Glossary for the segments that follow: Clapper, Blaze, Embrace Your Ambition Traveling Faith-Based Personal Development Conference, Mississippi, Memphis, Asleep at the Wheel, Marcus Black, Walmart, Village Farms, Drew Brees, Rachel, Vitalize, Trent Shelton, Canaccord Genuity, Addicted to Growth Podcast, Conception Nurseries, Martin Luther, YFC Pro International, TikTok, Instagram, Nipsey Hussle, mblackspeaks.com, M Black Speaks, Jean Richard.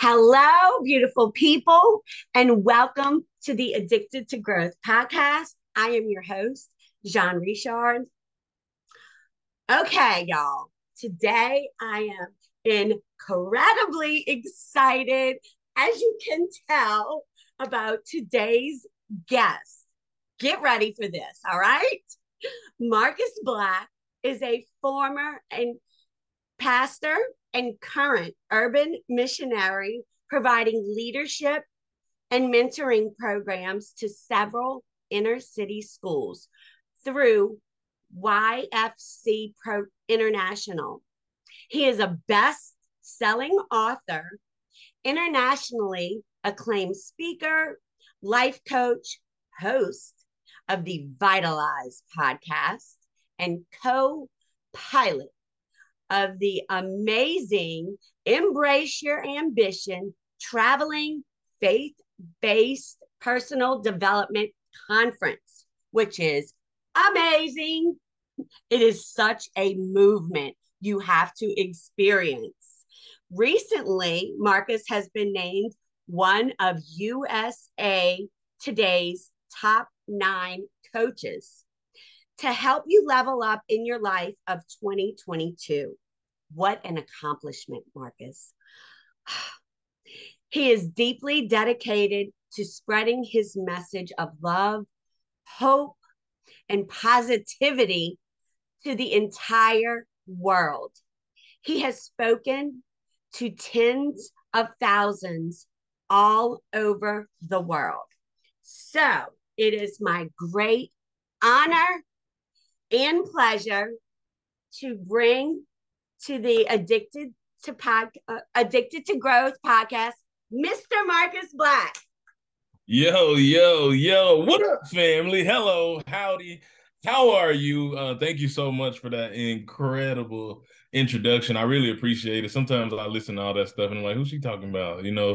Hello, beautiful people, and welcome to the Addicted to Growth podcast. I am your host, Jean Richard. Okay, y'all, today I am incredibly excited, as you can tell, about today's guest. Get ready for this, all right? Marcus Black is a former and pastor and current urban missionary, providing leadership and mentoring programs to several inner city schools through YFC Pro International. He is a best-selling author, internationally acclaimed speaker, life coach, host of the Vitalize podcast, and co-pilot of the amazing Embrace Your Ambition Traveling Faith-Based Personal Development Conference, which is amazing. It is such a movement you have to experience. Recently, Marcus has been named one of USA Today's top 9 coaches to help you level up in your life of 2022. What an accomplishment, Marcus. He is deeply dedicated to spreading his message of love, hope, and positivity to the entire world. He has spoken to tens of thousands all over the world. So it is my great honor and pleasure to bring to the Addicted to Growth podcast, Mr. Marcus Black. Yo, yo, yo. What up, family? Hello. Howdy. How are you? Thank you so much for that incredible introduction. I really appreciate it. Sometimes I listen to all that stuff and I'm like, who's she talking about? You know,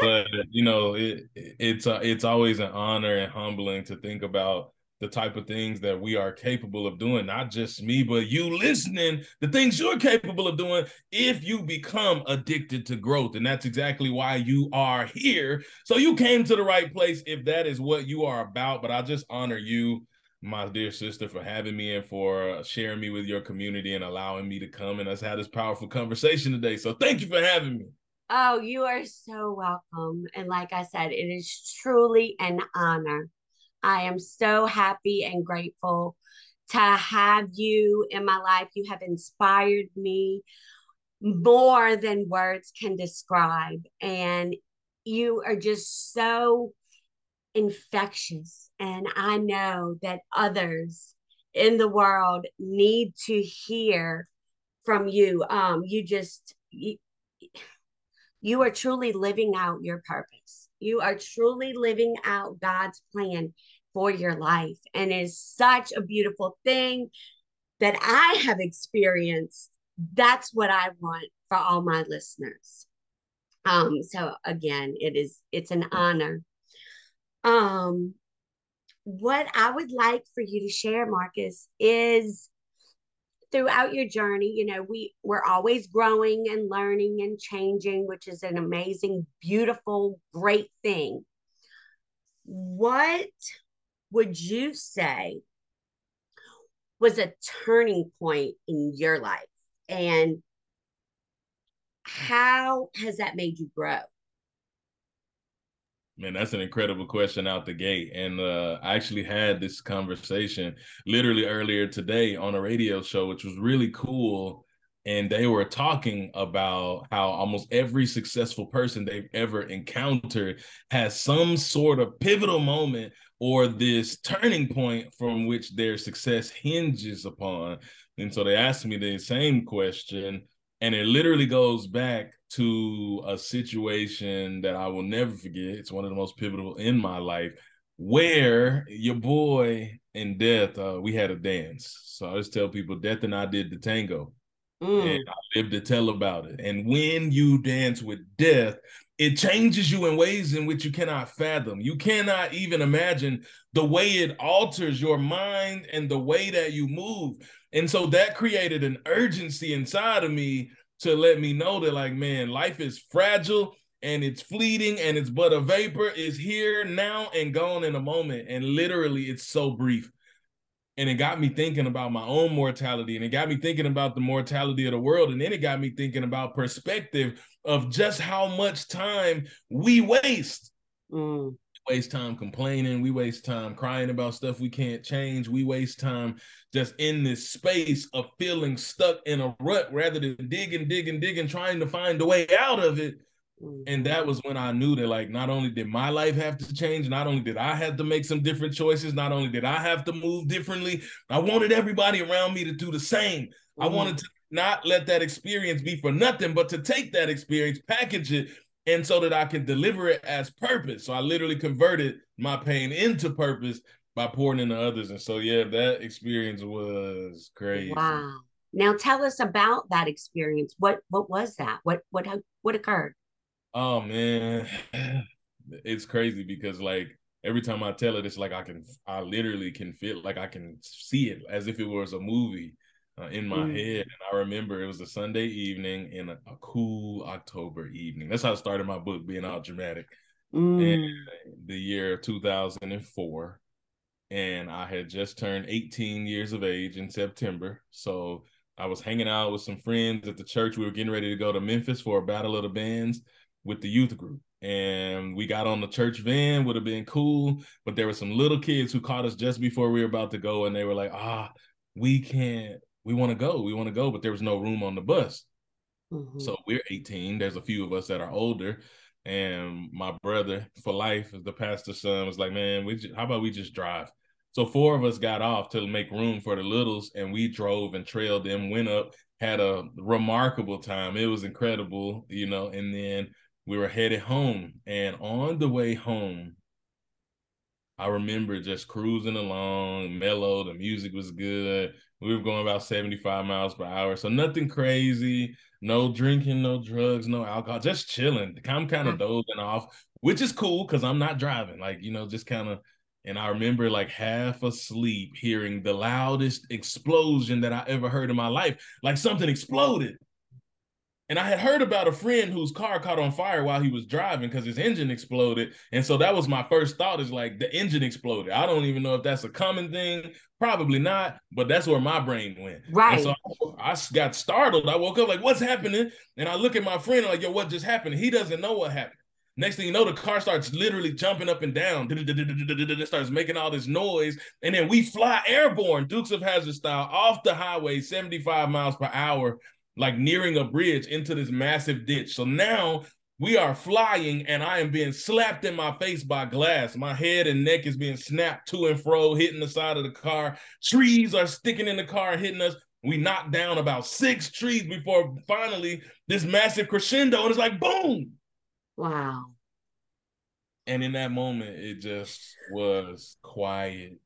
but you know, it's always an honor and humbling to think about the type of things that we are capable of doing, not just me, but you listening, the things you're capable of doing if you become addicted to growth. And that's exactly why you are here. So you came to the right place if that is what you are about. But I just honor you, my dear sister, for having me and for sharing me with your community and allowing me to come and us have this powerful conversation today. So thank you for having me. Oh, you are so welcome. And like I said, it is truly an honor. I am so happy and grateful to have you in my life. You have inspired me more than words can describe. And you are just so infectious. And I know that others in the world need to hear from you. You are truly living out your purpose. You are truly living out God's plan for your life. And it's such a beautiful thing that I have experienced. That's what I want for all my listeners. So again, it's an honor. What I would like for you to share, Marcus, is throughout your journey, you know, we're always growing and learning and changing, which is an amazing, beautiful, great thing. What would you say was a turning point in your life? And how has that made you grow? Man, that's an incredible question out the gate. And I actually had this conversation literally earlier today on a radio show, which was really cool. And they were talking about how almost every successful person they've ever encountered has some sort of pivotal moment or this turning point from which their success hinges upon. And so they asked me the same question. And it literally goes back to a situation that I will never forget. It's one of the most pivotal in my life, where your boy and Death, we had a dance. So I just tell people, Death and I did the tango. And I live to tell about it. And when you dance with Death, it changes you in ways in which you cannot fathom. You cannot even imagine the way it alters your mind and the way that you move. And so that created an urgency inside of me to let me know that, like, man, life is fragile and it's fleeting and it's but a vapor, is here now and gone in a moment. And literally it's so brief. And it got me thinking about my own mortality, and it got me thinking about the mortality of the world. And then it got me thinking about perspective of just how much time we waste. We waste time complaining. We waste time crying about stuff we can't change. We waste time just in this space of feeling stuck in a rut rather than digging, trying to find a way out of it. And that was when I knew that, like, not only did my life have to change, not only did I have to make some different choices, not only did I have to move differently, I wanted everybody around me to do the same. Mm-hmm. I wanted to not let that experience be for nothing, but to take that experience, package it, and so that I could deliver it as purpose. So I literally converted my pain into purpose by pouring into others. And so, yeah, that experience was crazy. Wow. Now tell us about that experience. What was that? What occurred? Oh, man, it's crazy because, like, every time I tell it, it's like I literally can feel, like, I can see it as if it was a movie in my head. And I remember it was a Sunday evening in a cool October evening. That's how I started my book, being all dramatic. And the year 2004. And I had just turned 18 years of age in September. So I was hanging out with some friends at the church. We were getting ready to go to Memphis for a battle of the bands with the youth group, and we got on the church van. Would have been cool, but there were some little kids who caught us just before we were about to go, and they were like, we want to go, but there was no room on the bus. So we're 18, there's a few of us that are older, and my brother for life, the pastor's son, was like, man, how about we just drive? So four of us got off to make room for the littles, and we drove and trailed them, went up, had a remarkable time. It was incredible, you know. And then we were headed home, and on the way home, I remember just cruising along, mellow, the music was good. We were going about 75 miles per hour, so nothing crazy, no drinking, no drugs, no alcohol, just chilling. I'm kind of dozing off, which is cool because I'm not driving, like, you know, just kind of. And I remember, like, half asleep, hearing the loudest explosion that I ever heard in my life, like something exploded. And I had heard about a friend whose car caught on fire while he was driving because his engine exploded. And so that was my first thought, is like, the engine exploded. I don't even know if that's a common thing. Probably not. But that's where my brain went. Right. And so I got startled. I woke up like, what's happening? And I look at my friend like, yo, what just happened? He doesn't know what happened. Next thing you know, the car starts literally jumping up and down. It starts making all this noise. And then we fly airborne, Dukes of Hazzard style, off the highway, 75 miles per hour, like nearing a bridge, into this massive ditch. So now we are flying, and I am being slapped in my face by glass. My head and neck is being snapped to and fro, hitting the side of the car. Trees are sticking in the car, hitting us. We knocked down about 6 trees before finally this massive crescendo, and it's like, boom. Wow. And in that moment, it just was quiet.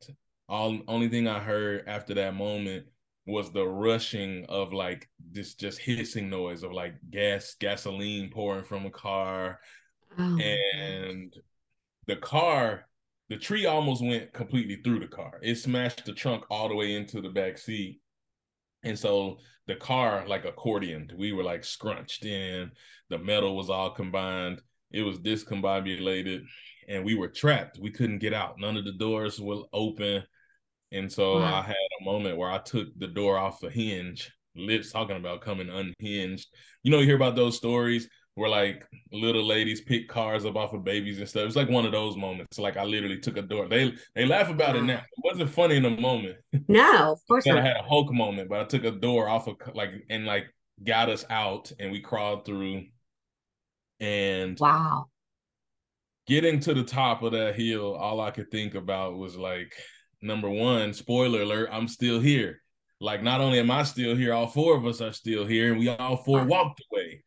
Only thing I heard after that moment was the rushing of, like, this just hissing noise of, like, gasoline pouring from a car. And the tree almost went completely through the car. It smashed the trunk all the way into the back seat. And so the car, like, accordioned. We were, like, scrunched in. The metal was all combined. It was discombobulated, and we were trapped. We couldn't get out. None of the doors were open. And so I had a moment where I took the door off the hinge, lips talking about coming unhinged. You know, you hear about those stories where, like, little ladies pick cars up off of babies and stuff. It's like one of those moments. Like, I literally took a door. They laugh about it now. It wasn't funny in the moment. No, of course not. I had a Hulk moment, but I took a door off of, like, and, like, got us out, and we crawled through. And wow. Getting to the top of that hill, all I could think about was, like, number one, spoiler alert, I'm still here. Like, not only am I still here, all four of us are still here, and we all four walked away.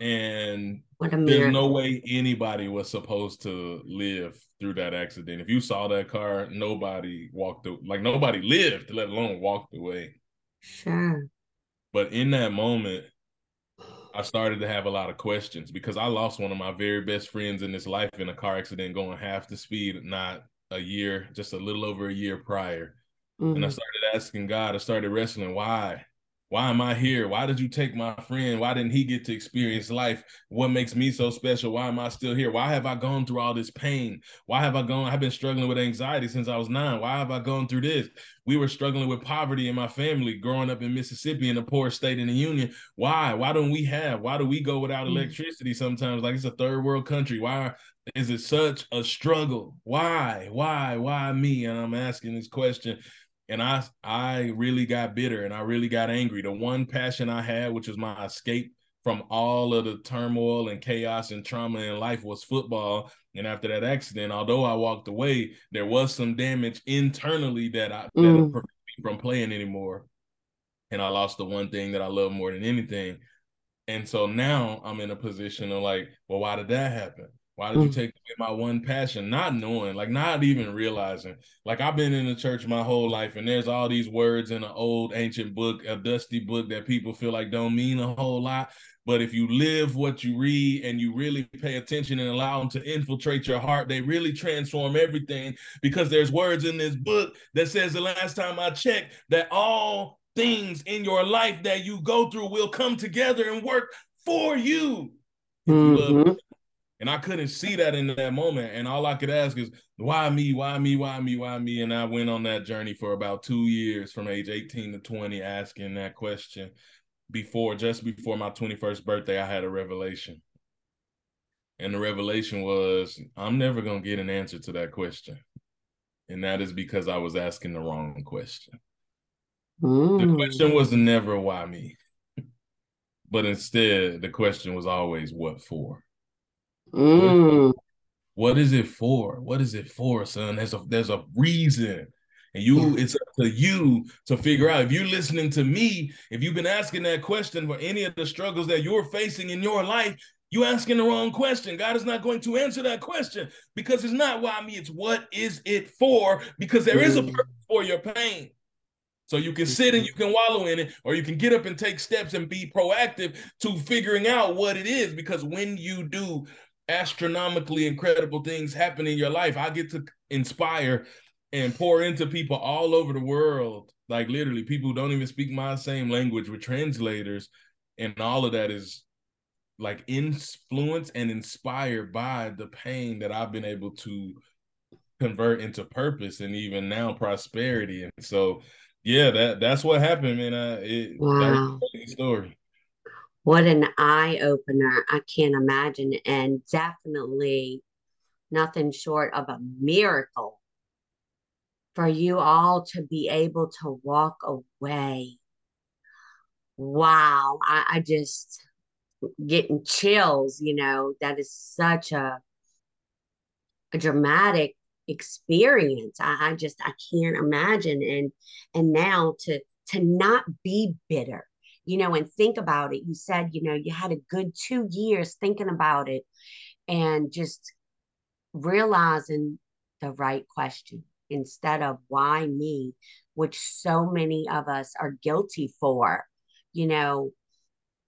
And there's no way anybody was supposed to live through that accident. If you saw that car, nobody walked away. Like, nobody lived, let alone walked away. Sure. But in that moment, I started to have a lot of questions, because I lost one of my very best friends in this life in a car accident going half the speed, not a year, just a little over a year prior. And I started asking God, I started wrestling, why? Why am I here? Why did you take my friend? Why didn't he get to experience life? What makes me so special? Why am I still here? Why have I gone through all this pain? Why have I gone? I've been struggling with anxiety since I was 9. Why have I gone through this? We were struggling with poverty in my family growing up in Mississippi in a poor state in the union. Why? Why do we go without electricity sometimes? Like it's a third world country. Why is it such a struggle? Why me? And I'm asking this question. And I really got bitter and I really got angry. The one passion I had, which was my escape from all of the turmoil and chaos and trauma in life, was football. And after that accident, although I walked away, there was some damage internally that prevented me from playing anymore. And I lost the one thing that I love more than anything. And so now I'm in a position of like, well, why did that happen? Why did you take away my one passion? Not knowing, like not even realizing. Like I've been in the church my whole life and there's all these words in an old ancient book, a dusty book that people feel like don't mean a whole lot. But if you live what you read and you really pay attention and allow them to infiltrate your heart, they really transform everything, because there's words in this book that says the last time I checked that all things in your life that you go through will come together and work for you. Mm-hmm. And I couldn't see that in that moment. And all I could ask is, why me? Why me? Why me? Why me? And I went on that journey for about 2 years from age 18 to 20, asking that question. Just before my 21st birthday, I had a revelation. And the revelation was, I'm never going to get an answer to that question. And that is because I was asking the wrong question. The question was never why me, but instead the question was always what for? What is it for? What is it for, son? There's a reason. And it's up to you to figure out. If you're listening to me, if you've been asking that question for any of the struggles that you're facing in your life, you're asking the wrong question. God is not going to answer that question, because it's not why me, it's what is it for, because there is a purpose for your pain. So you can sit and you can wallow in it, or you can get up and take steps and be proactive to figuring out what it is, because when you do, astronomically incredible things happen in your life. I get to inspire and pour into people all over the world. Like literally people who don't even speak my same language with translators. And all of that is like influenced and inspired by the pain that I've been able to convert into purpose and even now prosperity. And so, yeah, that's what happened, man. Wow. That's a crazy story. What an eye-opener. I can't imagine. And definitely nothing short of a miracle for you all to be able to walk away. Wow. I just getting chills, you know. That is such a dramatic experience. I can't imagine. And now to not be bitter. You know, and think about it. You said, you know, you had a good 2 years thinking about it and just realizing the right question instead of why me, which so many of us are guilty for. You know,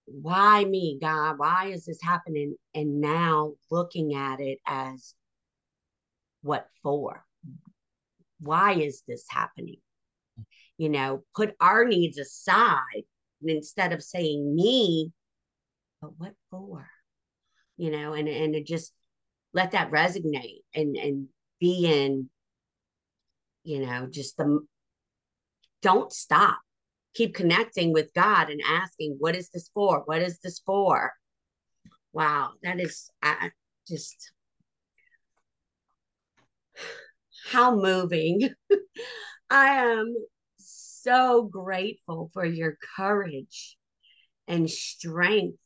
why me, God? Why is this happening? And now looking at it as what for? Why is this happening? You know, put our needs aside. Instead of saying me, but what for, you know, and to just let that resonate and be in, you know, just don't stop, keep connecting with God and asking, what is this for? What is this for? Wow. That is how moving. I am so grateful for your courage and strength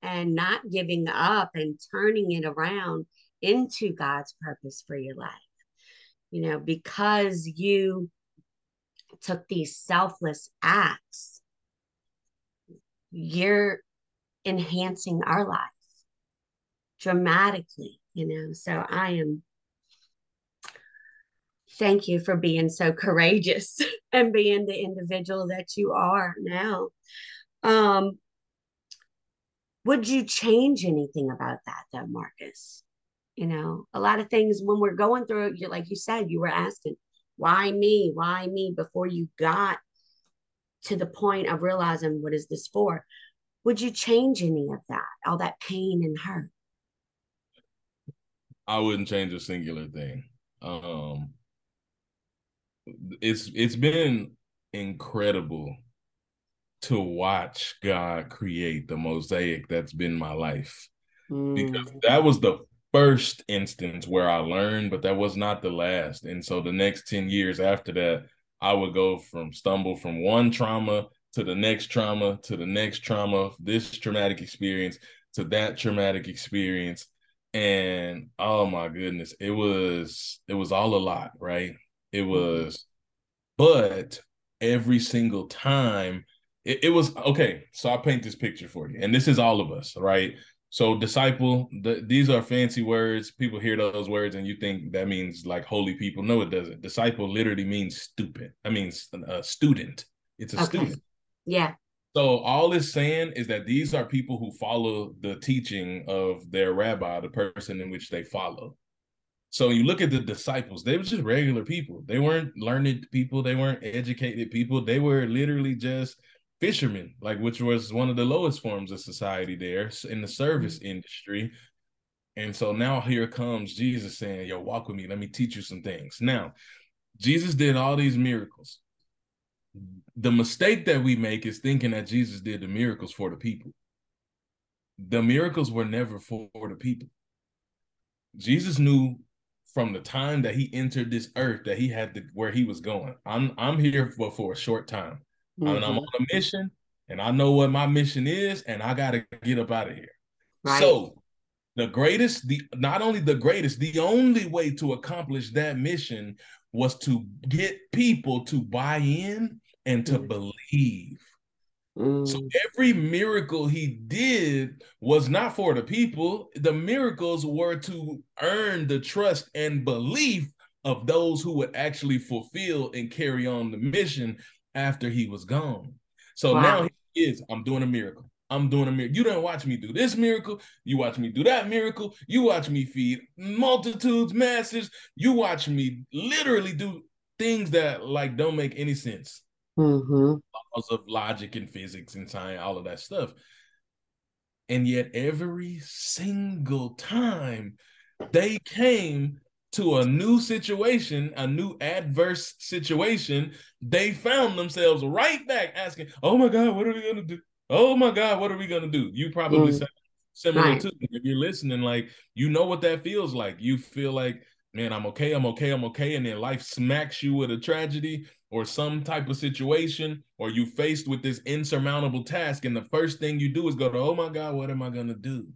and not giving up and turning it around into God's purpose for your life. You know, because you took these selfless acts, you're enhancing our lives dramatically, you know. So thank you for being so courageous and being the individual that you are now. Would you change anything about that though, Marcus? You know, a lot of things when we're going through it, like you said, you were asking, why me? Why me? Before you got to the point of realizing, what is this for? Would you change any of that, all that pain and hurt? I wouldn't change a singular thing. It's been incredible to watch God create the mosaic that's been my life, because that was the first instance where I learned, but that was not the last. And so the next 10 years after that, I would go from stumble from one trauma to the next trauma, to the next trauma, this traumatic experience to that traumatic experience. And oh my goodness, it was all a lot, right? It was, but every single time it was, okay, so I'll paint this picture for you. And this is all of us, right? So disciple, these are fancy words. People hear those words and you think that means like holy people. No, it doesn't. Disciple literally means stupid. I mean, a student. It's a student. Yeah. So all it's saying is that these are people who follow the teaching of their rabbi, the person in which they follow. So you look at the disciples, they were just regular people. They weren't learned people. They weren't educated people. They were literally just fishermen, like, which was one of the lowest forms of society there in the service industry. And so now here comes Jesus saying, yo, walk with me. Let me teach you some things. Now, Jesus did all these miracles. The mistake that we make is thinking that Jesus did the miracles for the people. The miracles were never for the people. Jesus knew from the time that he entered this earth that he had where he was going. I'm here for a short time. Mm-hmm. I mean, I'm on a mission and I know what my mission is and I got to get up out of here. Right. So the only way to accomplish that mission was to get people to buy in and to believe. Mm. So every miracle he did was not for the people. The miracles were to earn the trust and belief of those who would actually fulfill and carry on the mission after he was gone. So now he is, I'm doing a miracle. I'm doing a miracle. You didn't watch me do this miracle. You watch me do that miracle. You watch me feed multitudes, masses. You watch me literally do things that like don't make any sense. Mm-hmm. Laws of logic and physics and science, all of that stuff. And yet every single time they came to a new situation, a new adverse situation, they found themselves right back asking, oh my God, what are we going to do? Oh my God, what are we going to do? You probably sound similar to me. If you're listening, like, you know what that feels like. You feel like, man, I'm okay. And then life smacks you with a tragedy or some type of situation, or you faced with this insurmountable task. And the first thing you do is go to, oh my God, what am I going to do?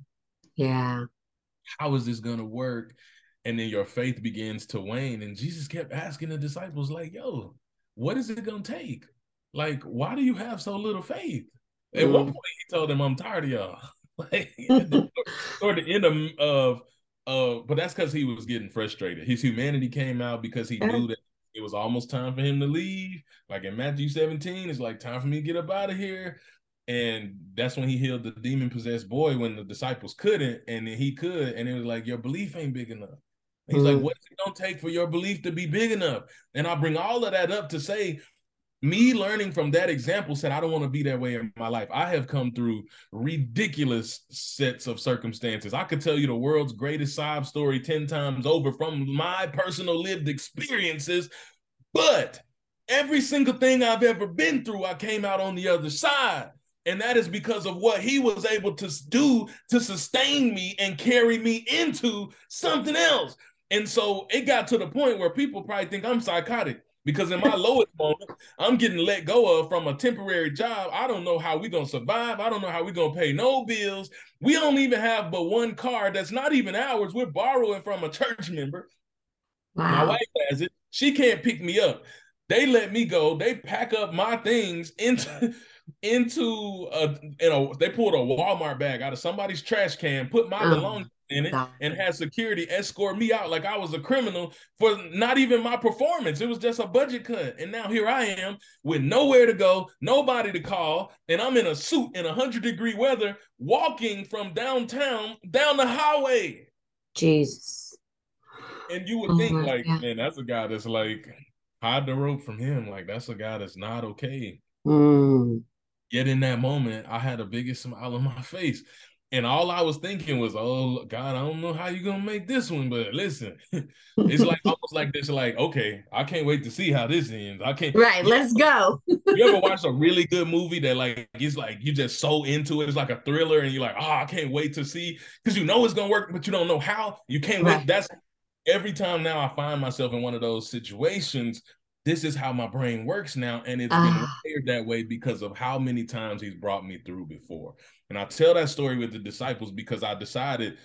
Yeah. How is this going to work? And then your faith begins to wane. And Jesus kept asking the disciples, like, yo, what is it going to take? Like, why do you have so little faith? At one point, he told them, I'm tired of y'all. Like, toward the end of but that's because he was getting frustrated. His humanity came out because he knew that it was almost time for him to leave. Like in Matthew 17, it's like, time for me to get up out of here. And that's when he healed the demon-possessed boy when the disciples couldn't, and then he could. And it was like, your belief ain't big enough. And he's like, what is it going to take for your belief to be big enough? And I bring all of that up to say, me learning from that example said, I don't want to be that way in my life. I have come through ridiculous sets of circumstances. I could tell you the world's greatest sob story 10 times over from my personal lived experiences, but every single thing I've ever been through, I came out on the other side. And that is because of what he was able to do to sustain me and carry me into something else. And so it got to the point where people probably think I'm psychotic. Because in my lowest moment, I'm getting let go of from a temporary job. I don't know how we're going to survive. I don't know how we're going to pay no bills. We don't even have but one car that's not even ours. We're borrowing from a church member. Wow. My wife has it. She can't pick me up. They let me go. They pack up my things into they pulled a Walmart bag out of somebody's trash can, put my belongings in it, and had security escort me out like I was a criminal for not even my performance. It was just a budget cut. And now here I am with nowhere to go, nobody to call, and I'm in a suit in 100-degree weather walking from downtown down the highway. Jesus. And you would think like, man, that's a guy that's like, hide the rope from him. Like, that's a guy that's not okay. Mm. Yet in that moment, I had the biggest smile on my face. And all I was thinking was, oh, God, I don't know how you're going to make this one. But listen, it's like almost like this, like, okay, I can't wait to see how this ends. I can't. Right. Let's go. You ever watch a really good movie that like you just so into it. It's like a thriller and you're like, oh, I can't wait to see, because you know it's going to work, but you don't know how. You can't wait. That's every time now I find myself in one of those situations. This is how my brain works now. And it's been wired that way because of how many times he's brought me through before. And I tell that story with the disciples because I decided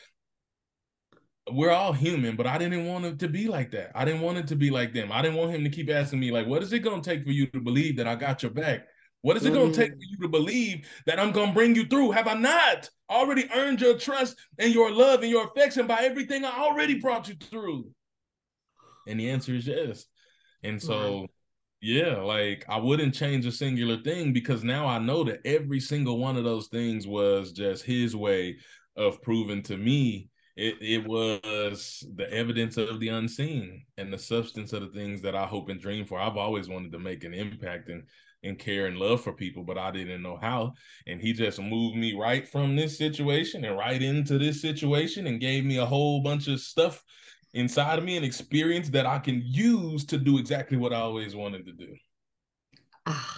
we're all human, but I didn't want it to be like that. I didn't want it to be like them. I didn't want him to keep asking me, like, what is it going to take for you to believe that I got your back? What is it going to take for you to believe that I'm going to bring you through? Have I not already earned your trust and your love and your affection by everything I already brought you through? And the answer is yes. And so, yeah, like I wouldn't change a singular thing, because now I know that every single one of those things was just his way of proving to me it was the evidence of the unseen and the substance of the things that I hope and dream for. I've always wanted to make an impact and care and love for people, but I didn't know how. And he just moved me right from this situation and right into this situation and gave me a whole bunch of stuff inside of me, an experience that I can use to do exactly what I always wanted to do. Oh,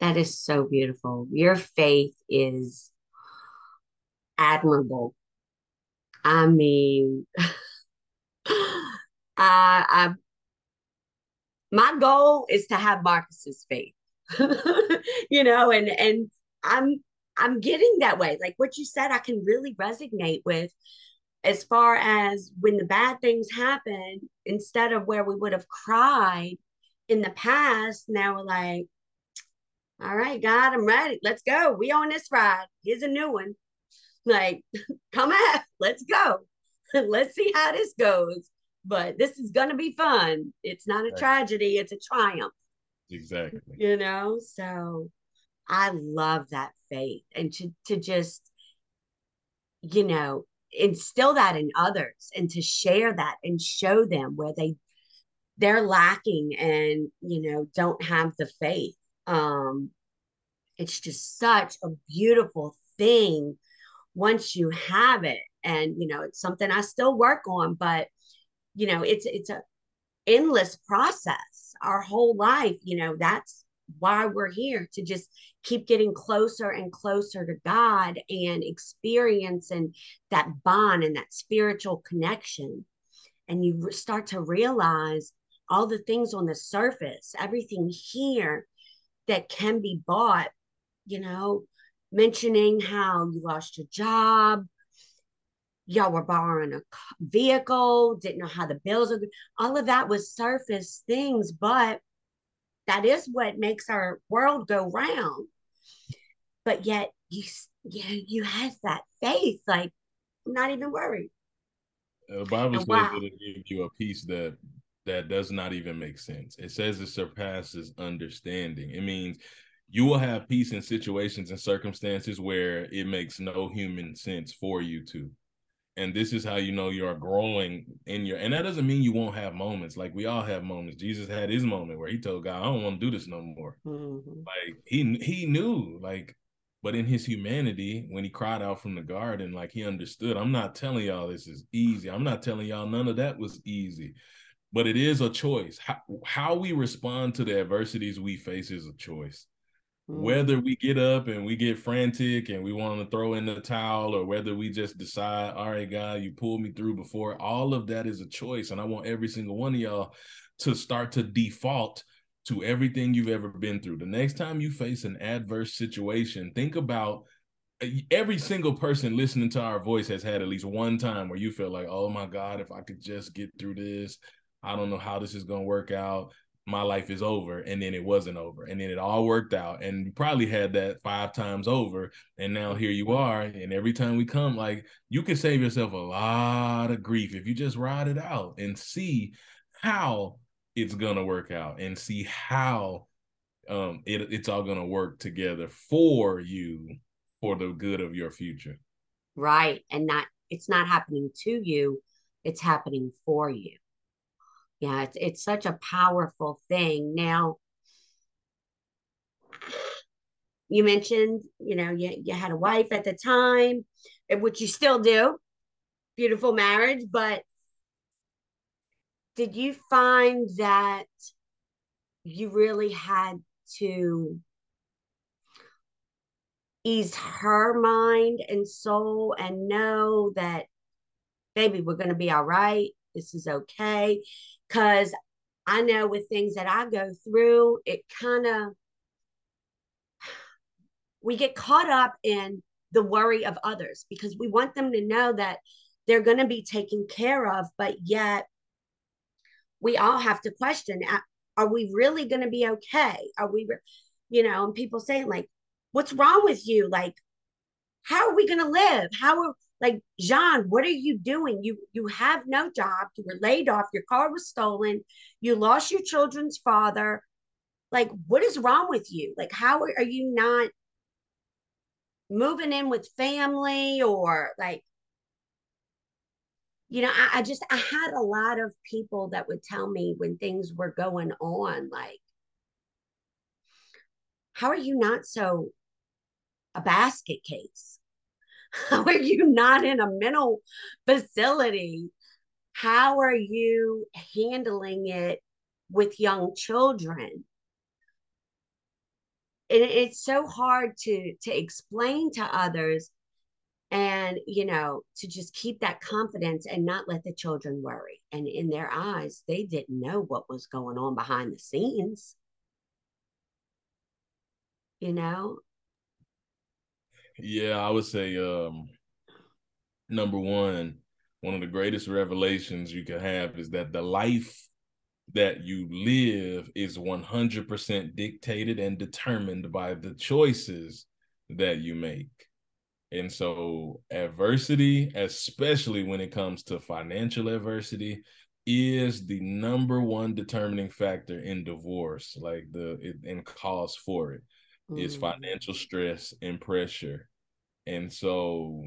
that is so beautiful. Your faith is admirable. I mean, my goal is to have Marcus's faith, you know, and I'm getting that way. Like what you said, I can really resonate with. As far as when the bad things happen, instead of where we would have cried in the past, now we're like, all right, God, I'm ready. Let's go. We on this ride. Here's a new one. Like, come at, let's go. Let's see how this goes. But this is going to be fun. It's not a tragedy. It's a triumph. Exactly. You know, so I love that faith. And to just, you know, instill that in others and to share that and show them where they're lacking and, you know, don't have the faith. It's just such a beautiful thing once you have it. And, you know, it's something I still work on, but, you know, it's a endless process our whole life. You know, that's why we're here, to just keep getting closer and closer to God and experiencing that bond and that spiritual connection. And you start to realize all the things on the surface, everything here that can be bought, you know, mentioning how you lost your job, y'all were borrowing a vehicle, didn't know how the bills are, all of that was surface things, but that is what makes our world go round. But yet you have that faith, like, I'm not even worried. The Bible says that it gives you a peace that does not even make sense. It says it surpasses understanding. It means you will have peace in situations and circumstances where it makes no human sense for you to. And this is how you know you are growing in your, and that doesn't mean you won't have moments. Like we all have moments. Jesus had his moment where he told God, I don't want to do this no more. Mm-hmm. Like he knew, like, but in his humanity, when he cried out from the garden, like he understood, I'm not telling y'all this is easy. I'm not telling y'all none of that was easy, but it is a choice. How we respond to the adversities we face is a choice. Whether we get up and we get frantic and we want to throw in the towel, or whether we just decide, all right, God, you pulled me through before, all of that is a choice. And I want every single one of y'all to start to default to everything you've ever been through. The next time you face an adverse situation, think about every single person listening to our voice has had at least one time where you feel like, oh my God, if I could just get through this, I don't know how this is going to work out. My life is over. And then it wasn't over. And then it all worked out. And you probably had that 5 times over. And now here you are. And every time we come, like, you can save yourself a lot of grief if you just ride it out and see how it's going to work out and see how it's all going to work together for you, for the good of your future. Right. And it's not happening to you. It's happening for you. Yeah, it's such a powerful thing. Now, You mentioned, you know, you had a wife at the time, which you still do. Beautiful marriage. But did you find that you really had to ease her mind and soul and know that, baby, we're going to be all right. This is okay. Because I know with things that I go through, it kind of, we get caught up in the worry of others because we want them to know that they're going to be taken care of, but yet we all have to question, are we really going to be okay? Are we, you know, and people saying like, what's wrong with you? Like, how are we going to live? Like, Jean, what are you doing? You have no job. You were laid off. Your car was stolen. You lost your children's father. Like, what is wrong with you? Like, how are you not moving in with family? Or like, you know, I had a lot of people that would tell me when things were going on, like, how are you not so a basket case? How are you not in a mental facility? How are you handling it with young children? And it's so hard to explain to others and, you know, to just keep that confidence and not let the children worry. And in their eyes, they didn't know what was going on behind the scenes, you know? Yeah, I would say, number one of the greatest revelations you can have is that the life that you live is 100% dictated and determined by the choices that you make. And so adversity, especially when it comes to financial adversity, is the number one determining factor in divorce, like and cause for it. Is financial stress and pressure. And so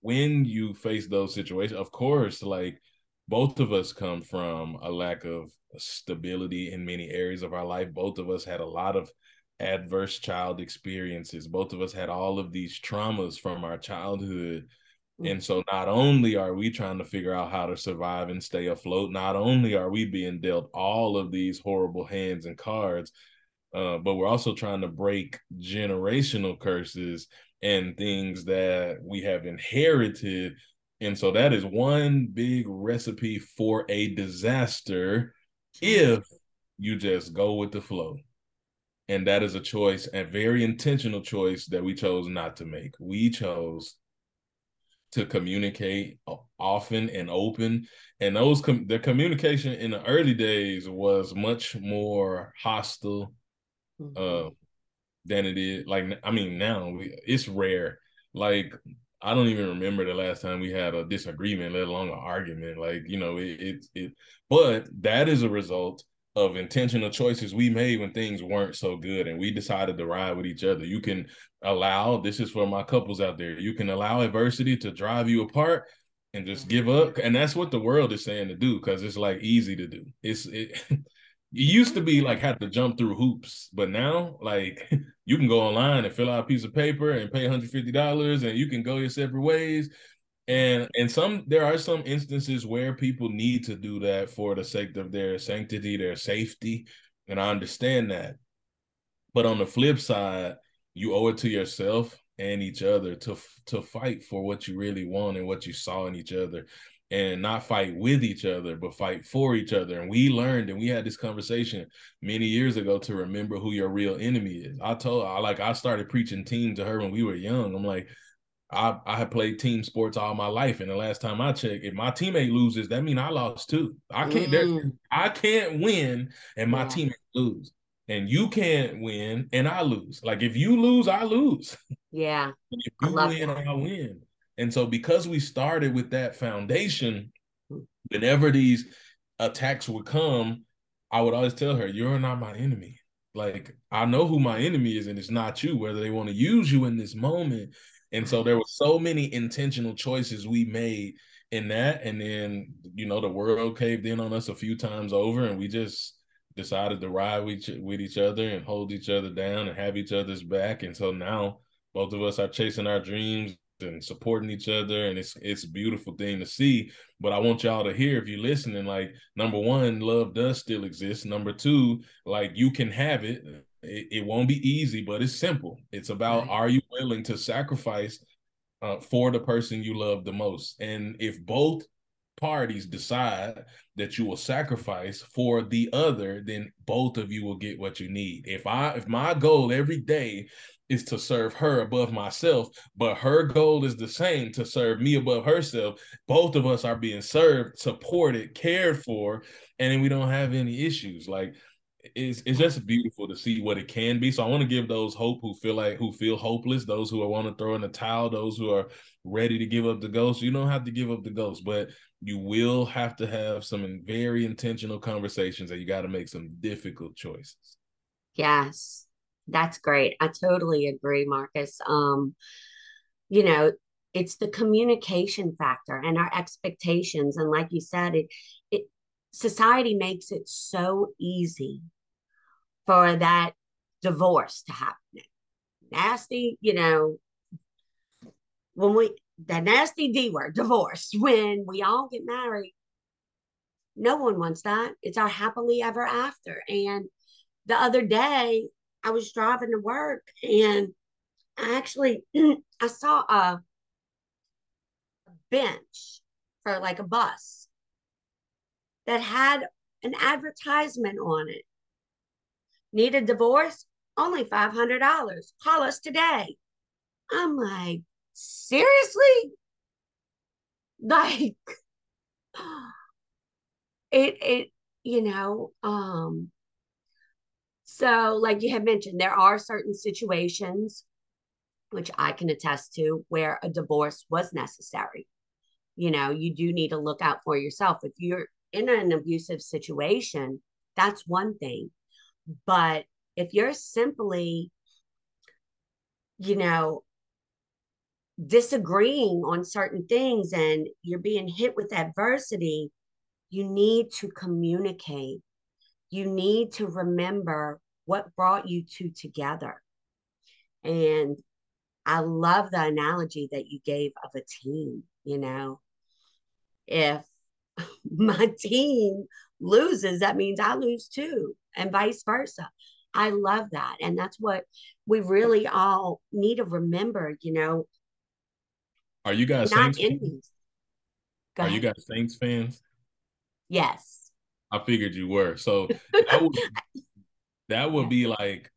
when you face those situations, of course, like both of us come from a lack of stability in many areas of our life. Both of us had a lot of adverse child experiences. Both of us had all of these traumas from our childhood. And so not only are we trying to figure out how to survive and stay afloat, not only are we being dealt all of these horrible hands and cards, but we're also trying to break generational curses and things that we have inherited. And so that is one big recipe for a disaster if you just go with the flow. And that is a choice, a very intentional choice that we chose not to make. We chose to communicate often and open. And those the communication in the early days was much more hostile than it is. Like, I mean, now it's rare. Like, I don't even remember the last time we had a disagreement, let alone an argument. Like, you know, but that is a result of intentional choices we made when things weren't so good and we decided to ride with each other. You can allow, this is for my couples out there, you can allow adversity to drive you apart and just give up. And that's what the world is saying to do, because it's like easy to do. It used to be like had to jump through hoops, but now like you can go online and fill out a piece of paper and pay $150 and you can go your separate ways. And there are some instances where people need to do that for the sake of their sanctity, their safety. And I understand that. But on the flip side, you owe it to yourself and each other to fight for what you really want and what you saw in each other. And not fight with each other, but fight for each other. And we learned, and we had this conversation many years ago, to remember who your real enemy is. I started preaching team to her when we were young. I'm like, I had played team sports all my life. And the last time I checked, if my teammate loses, that means I lost too. I can't win and my teammate lose. And you can't win and I lose. Like, if you lose, I lose. Yeah. If you win, I win. And so because we started with that foundation, whenever these attacks would come, I would always tell her, you're not my enemy. Like, I know who my enemy is, and it's not you, whether they want to use you in this moment. And so there were so many intentional choices we made in that. And then, you know, the world caved in on us a few times over, and we just decided to ride with each other and hold each other down and have each other's back. And so now both of us are chasing our dreams and supporting each other. And it's a beautiful thing to see. But I want y'all to hear, if you're listening, like, number one, love does still exist. Number two, like, you can have it. It won't be easy, but it's simple. It's about, Are you willing to sacrifice for the person you love the most? And if both parties decide that you will sacrifice for the other, then both of you will get what you need. If my goal every day is to serve her above myself, but her goal is the same, to serve me above herself, both of us are being served, supported, cared for, and then we don't have any issues. Like, it's just beautiful to see what it can be. So I want to give those hope who feel hopeless, those who want to throw in the towel, those who are ready to give up the ghost. You don't have to give up the ghost, but you will have to have some very intentional conversations, and you got to make some difficult choices. Yes, that's great. I totally agree, Marcus. It's the communication factor and our expectations. And like you said, society makes it so easy for that divorce to happen. Nasty, that nasty D word, divorce. When we all get married, no one wants that. It's our happily ever after. And the other day I was driving to work, and I actually, I saw a bench for like a bus that had an advertisement on it. Need a divorce? Only $500. Call us today. I'm like, seriously? Like, so like you had mentioned, there are certain situations, which I can attest to, where a divorce was necessary. You do need to look out for yourself. If you're in an abusive situation, that's one thing. But if you're simply, disagreeing on certain things and you're being hit with adversity, you need to communicate. You need to remember what brought you two together. And I love the analogy that you gave of a team. If my team loses, that means I lose too, and vice versa. I love that. And that's what we really all need to remember, Are you guys Saints fans? Are you guys Saints fans? Yes. I figured you were. So that would be like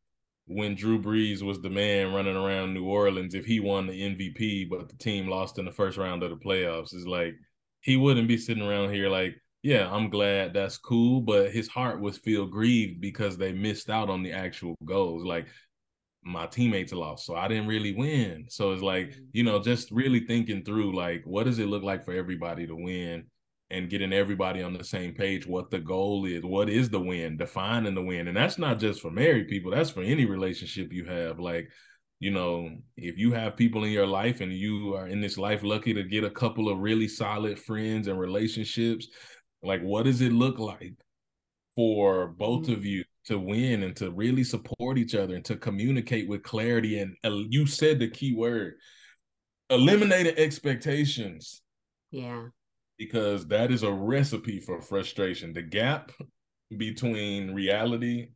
when Drew Brees was the man running around New Orleans, if he won the MVP, but the team lost in the first round of the playoffs. It's like, he wouldn't be sitting around here like, yeah, I'm glad, that's cool. But his heart would feel grieved because they missed out on the actual goals. Like, my teammates lost, so I didn't really win. So it's like, just really thinking through, like, what does it look like for everybody to win and getting everybody on the same page, what the goal is, what is the win, defining the win. And that's not just for married people. That's for any relationship you have. Like, if you have people in your life and you are in this life lucky to get a couple of really solid friends and relationships, like, what does it look like for both of you to win and to really support each other and to communicate with clarity? And you said the key word, eliminating expectations. Yeah. Because that is a recipe for frustration. The gap between reality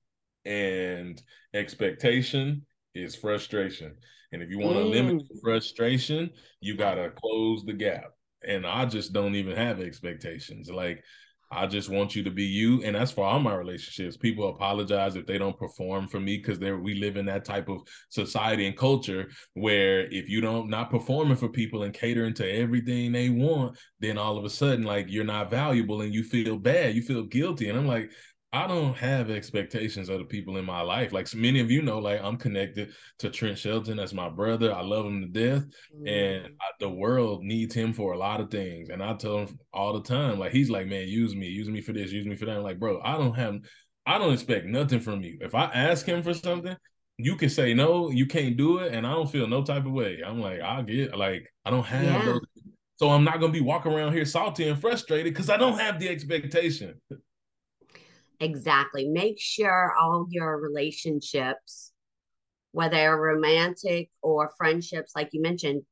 and expectation is frustration. And if you want to eliminate frustration, you got to close the gap. And I just don't even have expectations. Like, I just want you to be you. And that's for all my relationships. People apologize if they don't perform for me, because we live in that type of society and culture where if you don't not performing for people and catering to everything they want, then all of a sudden, like, you're not valuable and you feel bad, you feel guilty. And I'm like, I don't have expectations of the people in my life. Like, many of you know, like, I'm connected to Trent Shelton as my brother. I love him to death. And the world needs him for a lot of things. And I tell him all the time, like, he's like, man, use me for this, use me for that. I'm like, bro, I don't expect nothing from you. If I ask him for something, you can say, no, you can't do it. And I don't feel no type of way. I'm like, I don't have those. So I'm not going to be walking around here salty and frustrated because I don't have the expectation. Exactly. Make sure all your relationships, whether romantic or friendships, like you mentioned,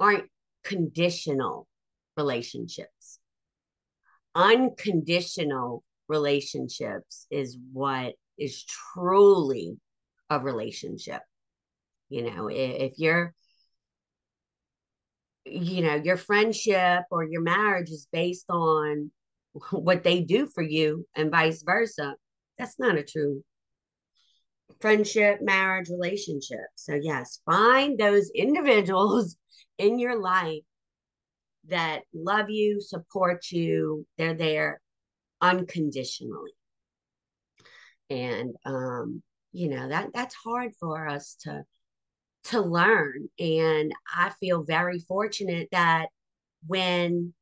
aren't conditional relationships. Unconditional relationships is what is truly a relationship. You know, if you're, you know, your friendship or your marriage is based on what they do for you and vice versa, that's not a true friendship, marriage, relationship. So yes, find those individuals in your life that love you, support you. They're there unconditionally. And, you know, that's hard for us to learn. And I feel very fortunate that when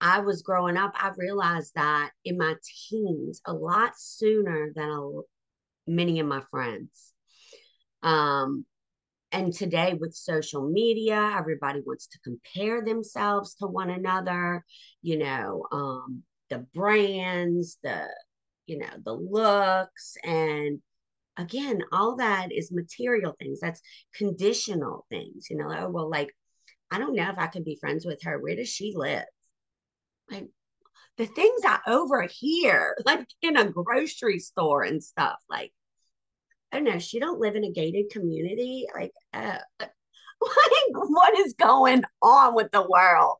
I was growing up, I realized that in my teens, a lot sooner than many of my friends. And today with social media, everybody wants to compare themselves to one another, you know, the brands, the looks. And again, all that is material things. That's conditional things, you know, oh, well, like, I don't know if I can be friends with her. Where does she live? Like the things I overhear, like in a grocery store and stuff, like, oh no, she don't live in a gated community. Like, what is going on with the world?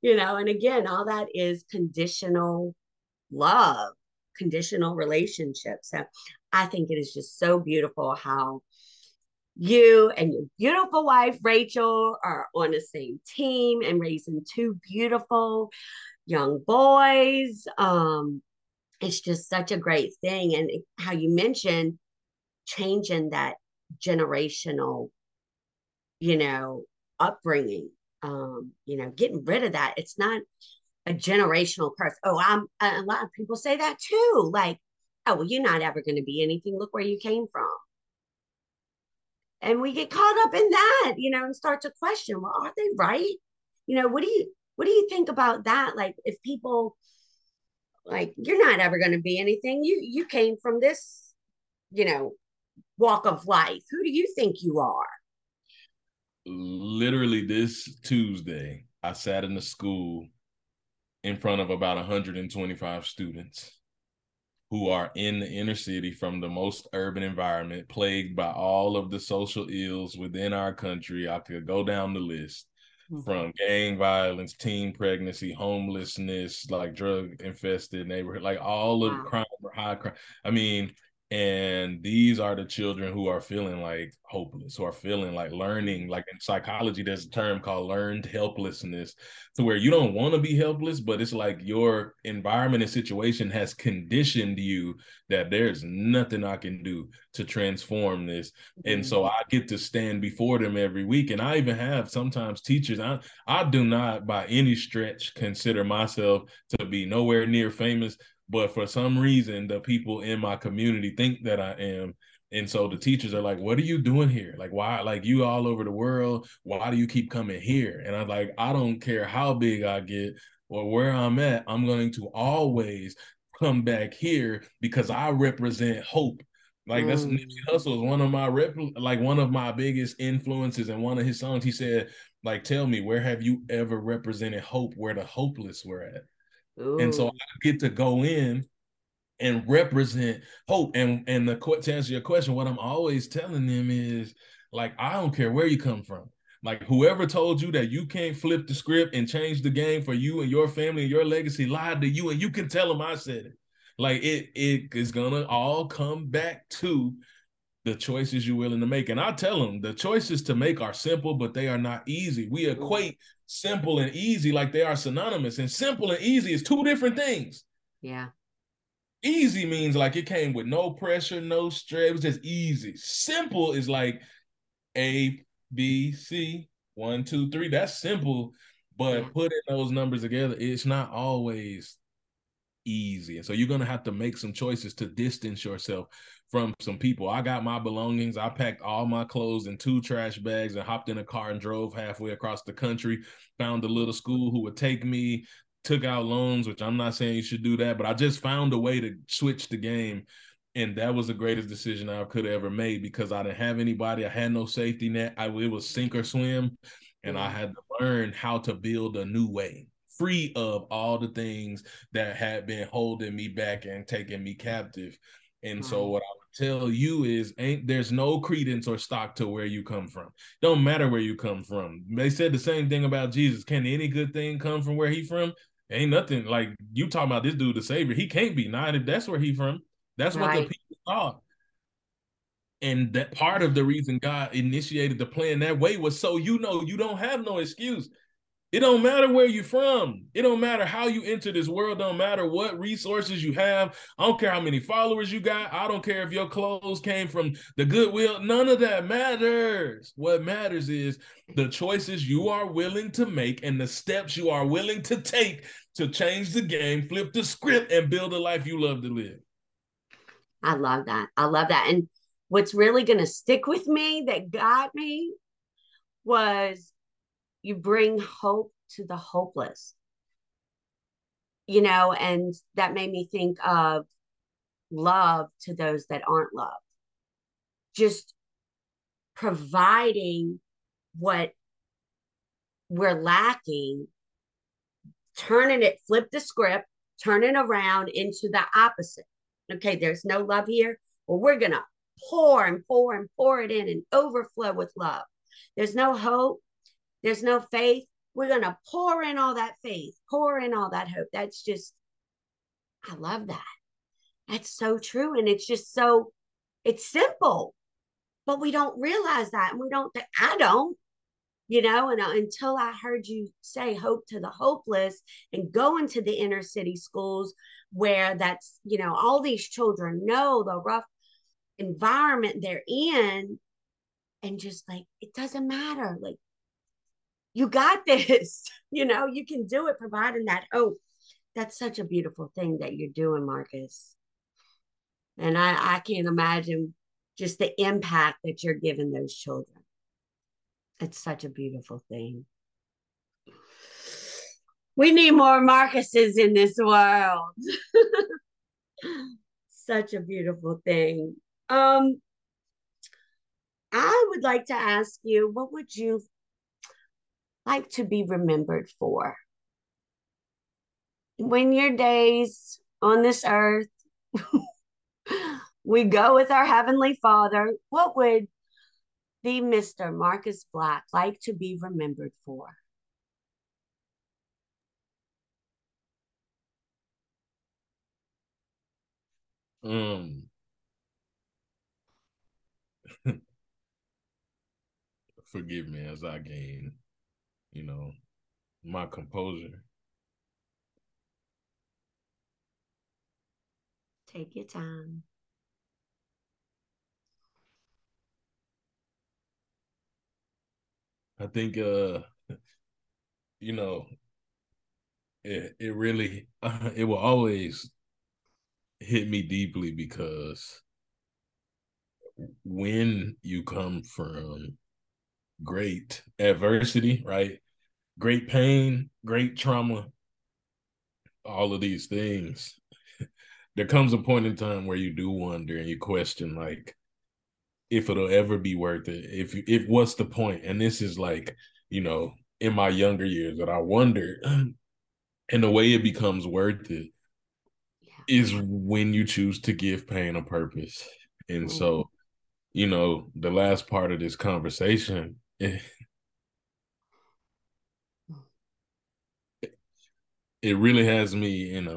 You know, and again, all that is conditional love, conditional relationships. So I think it is just so beautiful how you and your beautiful wife, Rachel, are on the same team and raising two beautiful young boys. It's just such a great thing. And how you mentioned changing that generational, you know, upbringing, you know, getting rid of that. It's not a generational curse. Oh, a lot of people say that too. Like, oh, well, you're not ever going to be anything. Look where you came from. And we get caught up in that, you know, and start to question, well, are they right? You know, what do you think about that? Like, if people, like, you're not ever going to be anything. You came from this, you know, walk of life. Who do you think you are? Literally this Tuesday, I sat in a school in front of about 125 students who are in the inner city from the most urban environment, plagued by all of the social ills within our country. I could go down the list, from gang violence, teen pregnancy, homelessness, like drug infested neighborhood, like all of crime or high crime. I mean, and these are the children who are feeling like hopeless, who are feeling like learning, like in psychology, there's a term called learned helplessness, to where you don't want to be helpless, but it's like your environment and situation has conditioned you that there's nothing I can do to transform this. Mm-hmm. And so I get to stand before them every week. And I even have sometimes teachers, I do not by any stretch consider myself to be nowhere near famous, but for some reason, the people in my community think that I am. And so the teachers are like, what are you doing here? Like, why? Like, you all over the world. Why do you keep coming here? And I'm like, I don't care how big I get or where I'm at. I'm going to always come back here because I represent hope. Like that's Nipsey Hussle is one of my biggest influences. And one of his songs, he said, like, tell me, where have you ever represented hope where the hopeless were at? Ooh. And so I get to go in and represent hope. And to answer your question, what I'm always telling them is, like, I don't care where you come from. Like, whoever told you that you can't flip the script and change the game for you and your family and your legacy lied to you. And you can tell them I said it. Like, it is going to all come back to the choices you're willing to make. And I tell them the choices to make are simple, but they are not easy. We equate simple and easy like they are synonymous, and simple and easy is two different things. Yeah. Easy means like it came with no pressure, no stress. It was just easy. Simple is like A, B, C, 1, 2, 3. That's simple, but putting those numbers together, it's not always easy. And so you're going to have to make some choices to distance yourself from some people. I got my belongings. I packed all my clothes in 2 trash bags and hopped in a car and drove halfway across the country, found a little school who would take me took out loans, which I'm not saying you should do that, but I just found a way to switch the game. And that was the greatest decision I could have ever made, because I didn't have anybody. I had no safety net. It was sink or swim. And I had to learn how to build a new way, free of all the things that had been holding me back and taking me captive. And so what I would tell you is, there's no credence or stock to where you come from. Don't matter where you come from. They said the same thing about Jesus. Can any good thing come from where he from? Ain't nothing. Like, you talking about this dude, the Savior. He can't be. Not if that's where he from. That's what the people thought. And that part of the reason God initiated the plan that way was so, you know, you don't have no excuse. It don't matter where you're from. It don't matter how you enter this world. Don't matter what resources you have. I don't care how many followers you got. I don't care if your clothes came from the Goodwill. None of that matters. What matters is the choices you are willing to make and the steps you are willing to take to change the game, flip the script, and build a life you love to live. I love that. I love that. And what's really going to stick with me that got me was, you bring hope to the hopeless, you know, and that made me think of love to those that aren't loved. Just providing what we're lacking, turning it, flip the script, turn it around into the opposite. Okay, there's no love here. Well, we're going to pour and pour and pour it in and overflow with love. There's no hope. There's no faith. We're going to pour in all that faith, pour in all that hope. That's just, I love that. That's so true. And it's just so, it's simple, but we don't realize that. And we don't, I don't, you know, and until I heard you say hope to the hopeless and go into the inner city schools where that's, you know, all these children know the rough environment they're in, and just like, it doesn't matter. Like, you got this, you know, you can do it, providing that hope. That's such a beautiful thing that you're doing, Marcus. And I can't imagine just the impact that you're giving those children. It's such a beautiful thing. We need more Marcuses in this world. Such a beautiful thing. I would like to ask you, what would you like to be remembered for? When your days on this earth, we go with our Heavenly Father, what would the Mr. Marcus Black like to be remembered for? Forgive me as I gain, you know, my composure. Take your time. I think, you know, it really, it will always hit me deeply, because when you come from great adversity, right? Great pain, great trauma, all of these things, there comes a point in time where you do wonder and you question, like, if it'll ever be worth it, if what's the point? And this is like, you know, in my younger years that I wondered, and the way it becomes worth it is when you choose to give pain a purpose. And so, you know, the last part of this conversation, it really has me in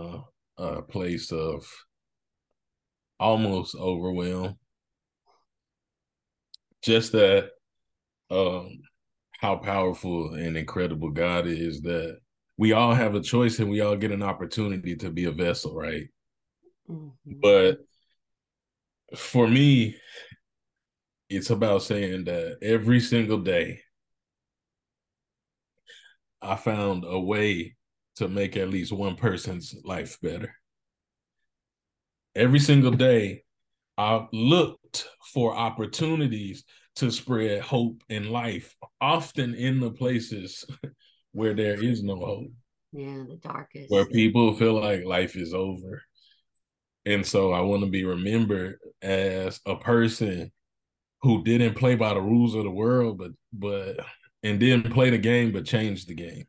a place of almost overwhelm. Just that, how powerful and incredible God is, that we all have a choice and we all get an opportunity to be a vessel, right? Mm-hmm. But for me, it's about saying that every single day I found a way to make at least one person's life better. Every single day I looked for opportunities to spread hope and life, often in the places where there is no hope. Yeah, the darkest. Where people feel like life is over. And so I want to be remembered as a person who didn't play by the rules of the world, and didn't play the game, but changed the game.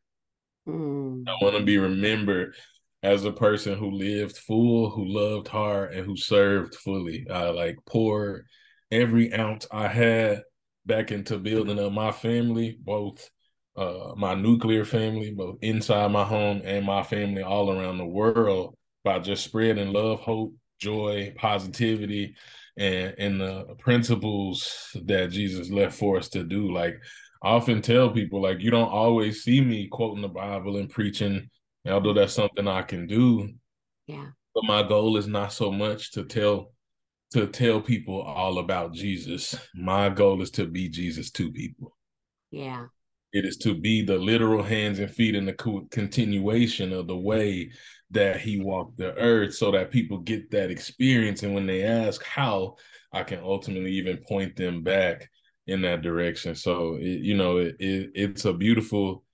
Mm. I want to be remembered as a person who lived full, who loved hard, and who served fully. I poured every ounce I had back into building up my family, both my nuclear family, both inside my home and my family all around the world, by just spreading love, hope, joy, positivity, and the principles that Jesus left for us to do. I often tell people, you don't always see me quoting the Bible and preaching, although that's something I can do. Yeah. But my goal is not so much to tell people all about Jesus. My goal is to be Jesus to people. Yeah. It is to be the literal hands and feet and the continuation of the way that he walked the earth, so that people get that experience. And when they ask how, I can ultimately even point them back in that direction. So, it's a beautiful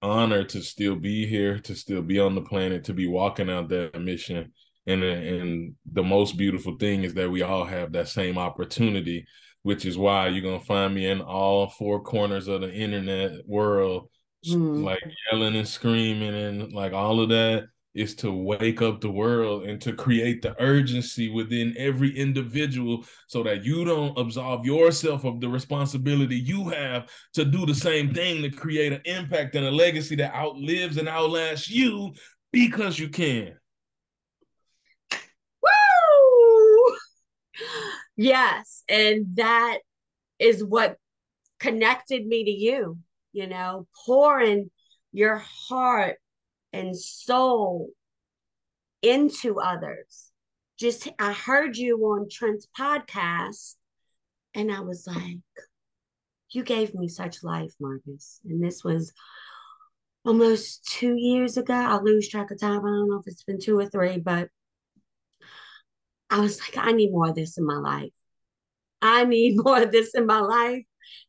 honor to still be here, to still be on the planet, to be walking out that mission. And the most beautiful thing is that we all have that same opportunity, which is why you're going to find me in all four corners of the internet world, yelling and screaming and all of that, is to wake up the world and to create the urgency within every individual so that you don't absolve yourself of the responsibility you have to do the same thing, to create an impact and a legacy that outlives and outlasts you because you can. Woo! Yes, and that is what connected me to you, pouring your heart and soul into others. I heard you on Trent's podcast and I was like, you gave me such life, Marcus. And this was almost 2 years ago. I lose track of time. I don't know if it's been 2 or 3, but I was like, I need more of this in my life. I need more of this in my life.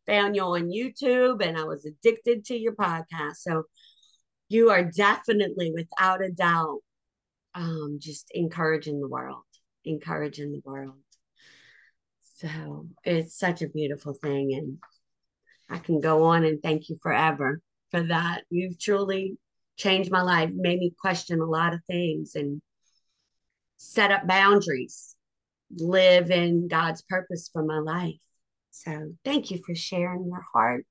Found you on YouTube and I was addicted to your podcast. So you are definitely, without a doubt, just encouraging the world. So it's such a beautiful thing. And I can go on and thank you forever for that. You've truly changed my life, made me question a lot of things and set up boundaries, live in God's purpose for my life. So thank you for sharing your heart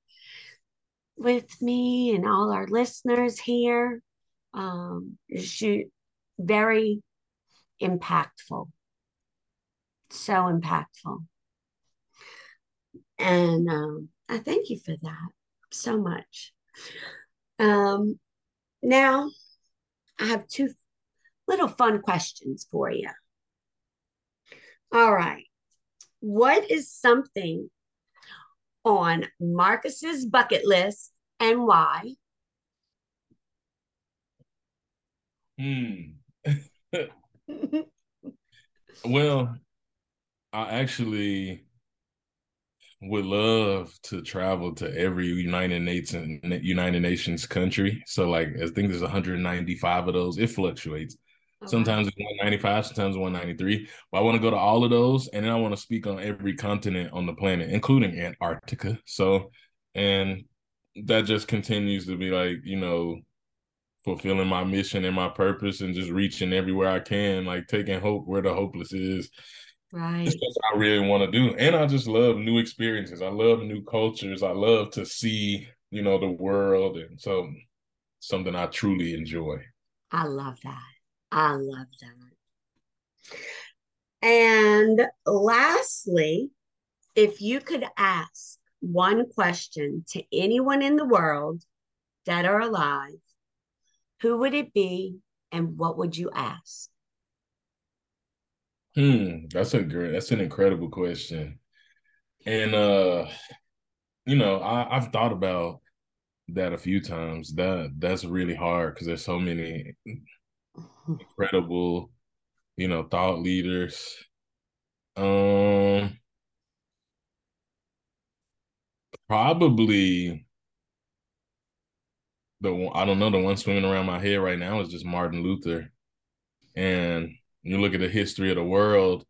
with me and all our listeners here. Very impactful. So impactful. And I thank you for that so much. Now I have 2 little fun questions for you. All right. What is something on Marcus's bucket list and why? Well, I actually would love to travel to every United Nations country. So I think there's 195 of those. It fluctuates. Okay. Sometimes it's 195, sometimes 193. But I want to go to all of those, and then I want to speak on every continent on the planet, including Antarctica. So, and that just continues to be fulfilling my mission and my purpose, and just reaching everywhere I can, taking hope where the hopeless is. Right. That's what I really want to do. And I just love new experiences. I love new cultures. I love to see, the world. And so something I truly enjoy. I love that. I love that. And lastly, if you could ask one question to anyone in the world, dead or alive, who would it be and what would you ask? That's an incredible question. And, I've thought about that a few times. That's really hard because there's so many incredible, thought leaders. Probably the one swinging around my head right now is just Martin Luther. And you look at the history of the world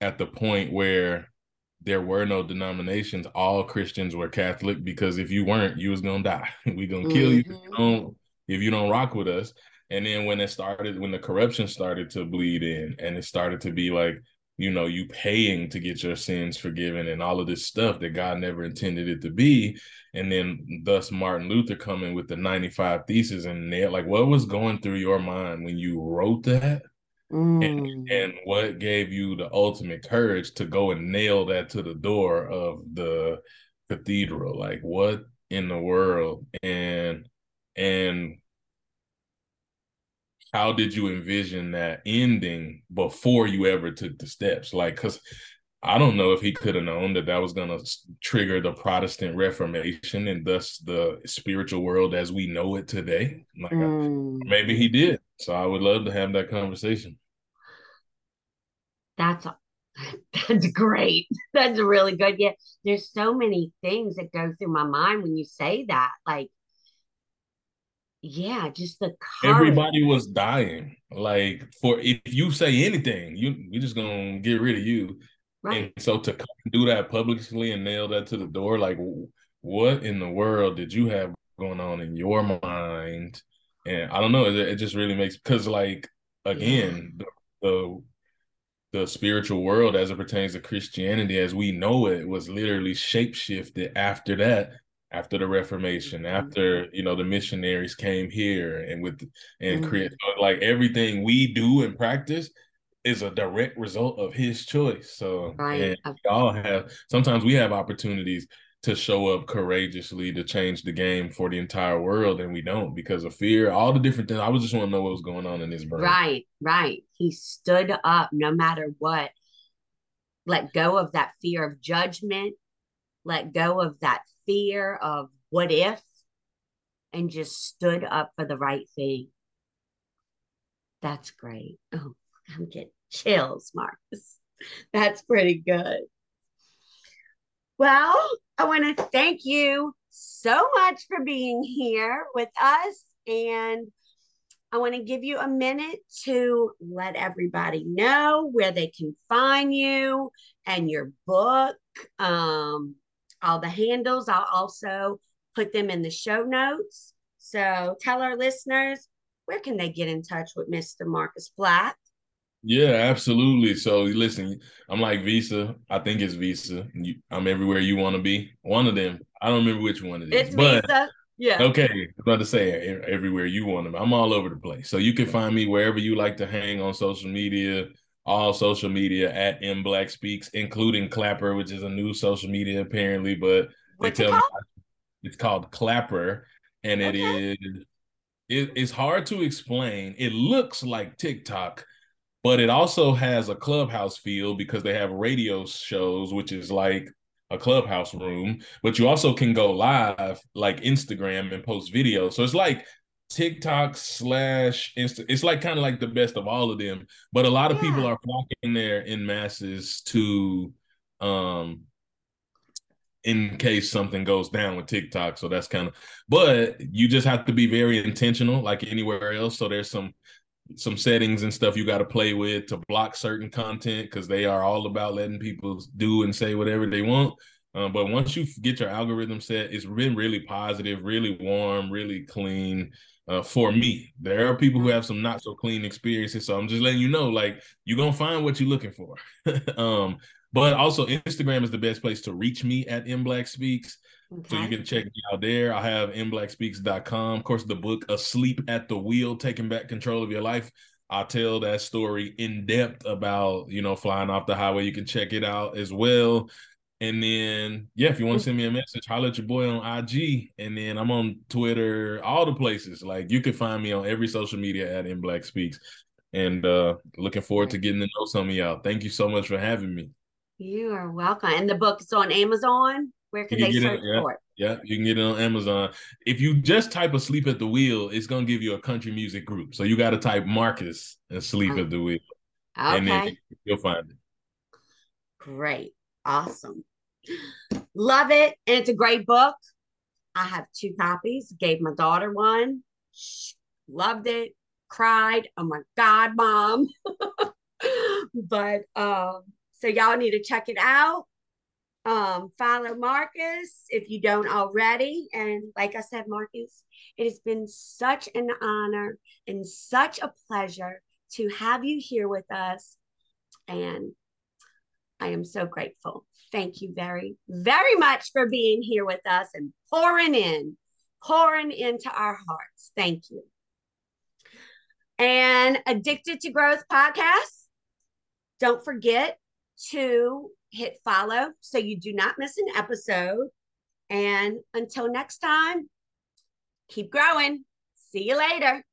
at the point where there were no denominations. All Christians were Catholic, because if you weren't, you was going to die. We going to kill you if you don't rock with us. And then when the corruption started to bleed in, and it started to be like, you know, you paying to get your sins forgiven and all of this stuff that God never intended it to be. And then thus Martin Luther coming with the 95 Theses, and they're like, what was going through your mind when you wrote that? And what gave you the ultimate courage to go and nail that to the door of the cathedral? Like, what in the world? And how did you envision that ending before you ever took the steps? Like, because I don't know if he could have known that that was going to trigger the Protestant Reformation and thus the spiritual world as we know it today. Like, maybe he did. So I would love to have that conversation. That's great. That's really good. Yeah, there's so many things that go through my mind when you say that. Like, yeah, just the courage. Everybody was dying. Like, for if you say anything, we're just gonna get rid of you. Right. And so to come do that publicly and nail that to the door, like, what in the world did you have going on in your mind? And I don't know, it just really makes, because like, again, the spiritual world as it pertains to Christianity as we know it was literally shapeshifted after that, after the Reformation, after, you know, the missionaries came here and create, like, everything we do and practice is a direct result of his choice. So sometimes we have opportunities to show up courageously to change the game for the entire world, and we don't because of fear, all the different things. I was just want to know what was going on in his brain. Right. He stood up no matter what, let go of that fear of judgment, let go of that fear of what if, and just stood up for the right thing. That's great. Oh, I'm getting chills, Marcus. That's pretty good. Well, I want to thank you so much for being here with us. And I want to give you a minute to let everybody know where they can find you and your book, all the handles. I'll also put them in the show notes. So tell our listeners, where can they get in touch with Mr. Marcus Black? Yeah, absolutely. So listen, I'm like Visa. I think it's Visa. I'm everywhere you want to be. One of them. I don't remember which one it is. It's but, Visa. Yeah. Okay. I was about to say everywhere you want to be. I'm all over the place. So you can find me wherever you like to hang on social media, all social media at M Black Speaks, including Clapper, which is a new social media apparently, but it's called Clapper, and it's hard to explain. It looks like TikTok, but it also has a clubhouse feel because they have radio shows, which is like a clubhouse room, but you also can go live like Instagram and post videos. So it's like TikTok / Insta. It's like kind of like the best of all of them, but a lot of people are flocking there in masses to, in case something goes down with TikTok. So that's kind of, but you just have to be very intentional like anywhere else. So there's some settings and stuff you got to play with to block certain content, because they are all about letting people do and say whatever they want. But once you get your algorithm set, it's been really positive, really warm, really clean for me. There are people who have some not so clean experiences. So I'm just letting you know, like, you're going to find what you're looking for. But also Instagram is the best place to reach me at mblackspeaks. Okay. So you can check me out there. I have mblackspeaks.com. Of course, the book Asleep at the Wheel, Taking Back Control of Your Life. I tell that story in depth about, you know, flying off the highway. You can check it out as well. And then, yeah, if you want to send me a message, holler at your boy on IG. And then I'm on Twitter, all the places. Like, you can find me on every social media at mblackspeaks. And looking forward to getting to know some of y'all. Thank you so much for having me. You are welcome. And the book is on Amazon. Where can they search for it? Yeah, you can get it on Amazon. If you just type Asleep at the Wheel, it's going to give you a country music group. So you got to type Marcus and Asleep at the Wheel. Okay. And then you'll find it. Great. Awesome. Love it. And it's a great book. I have two copies, gave my daughter one. She loved it, cried. Oh my God, Mom. But so y'all need to check it out. Follow Marcus if you don't already. And like I said, Marcus, it has been such an honor and such a pleasure to have you here with us. And I am so grateful. Thank you very, very much for being here with us and pouring into our hearts. Thank you. And Addicted to Growth Podcast, don't forget to hit follow so you do not miss an episode. And until next time, keep growing. See you later.